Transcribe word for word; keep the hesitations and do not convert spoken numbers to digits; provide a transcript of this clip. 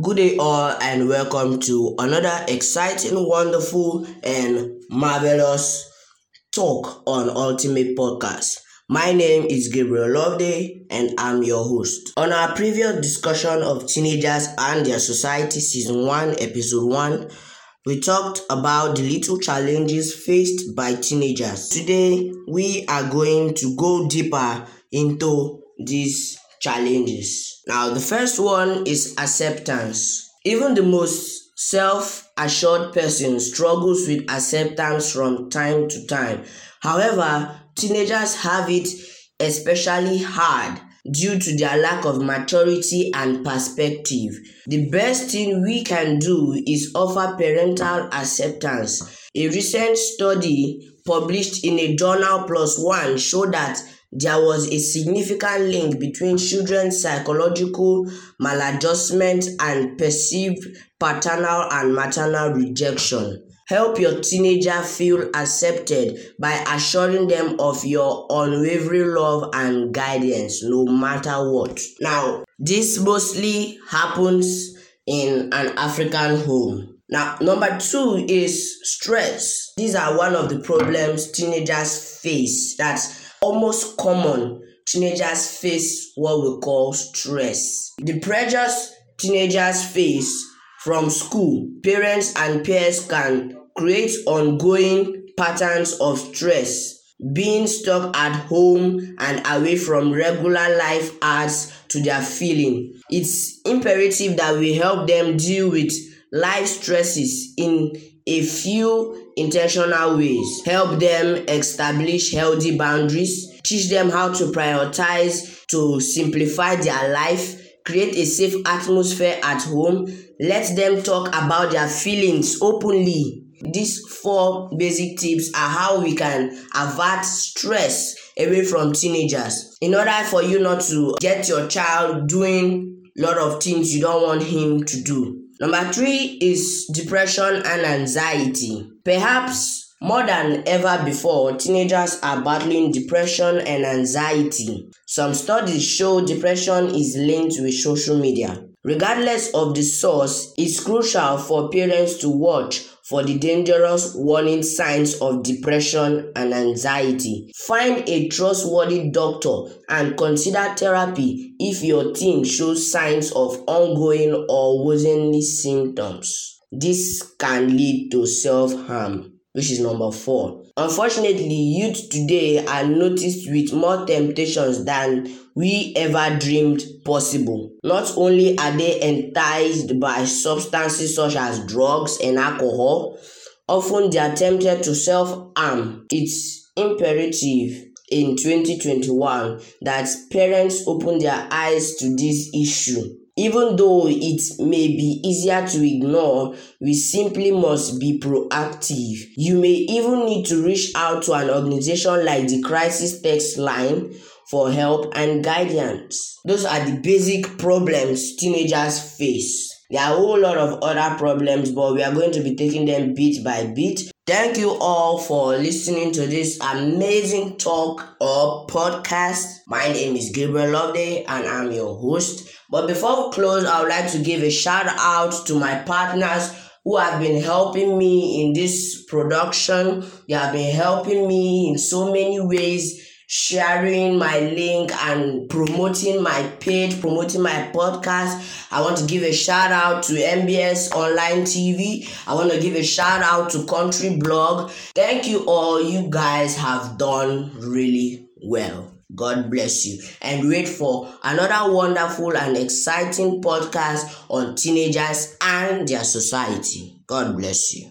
Good day all, and welcome to another exciting, wonderful, and marvelous talk on Ultimate Podcast. My name is Gabriel Loveday, and I'm your host. On our previous discussion of Teenagers and Their Society Season one, Episode one, we talked about the little challenges faced by teenagers. Today, we are going to go deeper into these challenges. Now, the first one is acceptance. Even the most self-assured person struggles with acceptance from time to time. However, teenagers have it especially hard due to their lack of maturity and perspective. The best thing we can do is offer parental acceptance. A recent study published in a Journal Plus One showed that there was a significant link between children's psychological maladjustment and perceived paternal and maternal rejection. Help your teenager feel accepted by assuring them of your unwavering love and guidance, no matter what. Now, this mostly happens in an African home. Now, number two is stress. These are one of the problems teenagers face that's almost common. Teenagers face what we call stress. The pressures teenagers face from school, parents, and peers can create ongoing patterns of stress. Being stuck at home and away from regular life adds to their feeling. It's imperative that we help them deal with life stresses in a few intentional ways. Help them establish healthy boundaries, teach them how to prioritize, to simplify their life, create a safe atmosphere at home, let them talk about their feelings openly. These four basic tips are how we can avert stress away from teenagers. In order for you not to get your child doing a lot of things you don't want him to do. Number three is depression and anxiety. Perhaps more than ever before, teenagers are battling depression and anxiety. Some studies show depression is linked with social media. Regardless of the source, it's crucial for parents to watch for the dangerous warning signs of depression and anxiety. Find a trustworthy doctor and consider therapy if your teen shows signs of ongoing or worsening symptoms. This can lead to self-harm, which is number four. Unfortunately, youth today are noticed with more temptations than we ever dreamed possible. Not only are they enticed by substances such as drugs and alcohol, often they are tempted to self-harm. It's imperative in twenty twenty-one that parents open their eyes to this issue. Even though it may be easier to ignore, we simply must be proactive. You may even need to reach out to an organization like the Crisis Text Line for help and guidance. Those are the basic problems teenagers face. There are a whole lot of other problems, but we are going to be taking them bit by bit. Thank you all for listening to this amazing talk or podcast. My name is Gabriel Loveday, and I'm your host. But before we close, I would like to give a shout out to my partners who have been helping me in this production. They have been helping me in so many ways, sharing my link and promoting my page, promoting my podcast. I want to give a shout out to M B S Online T V. I want to give a shout out to Country Blog. Thank you all. You guys have done really well. God bless you. And wait for another wonderful and exciting podcast on teenagers and their society. God bless you.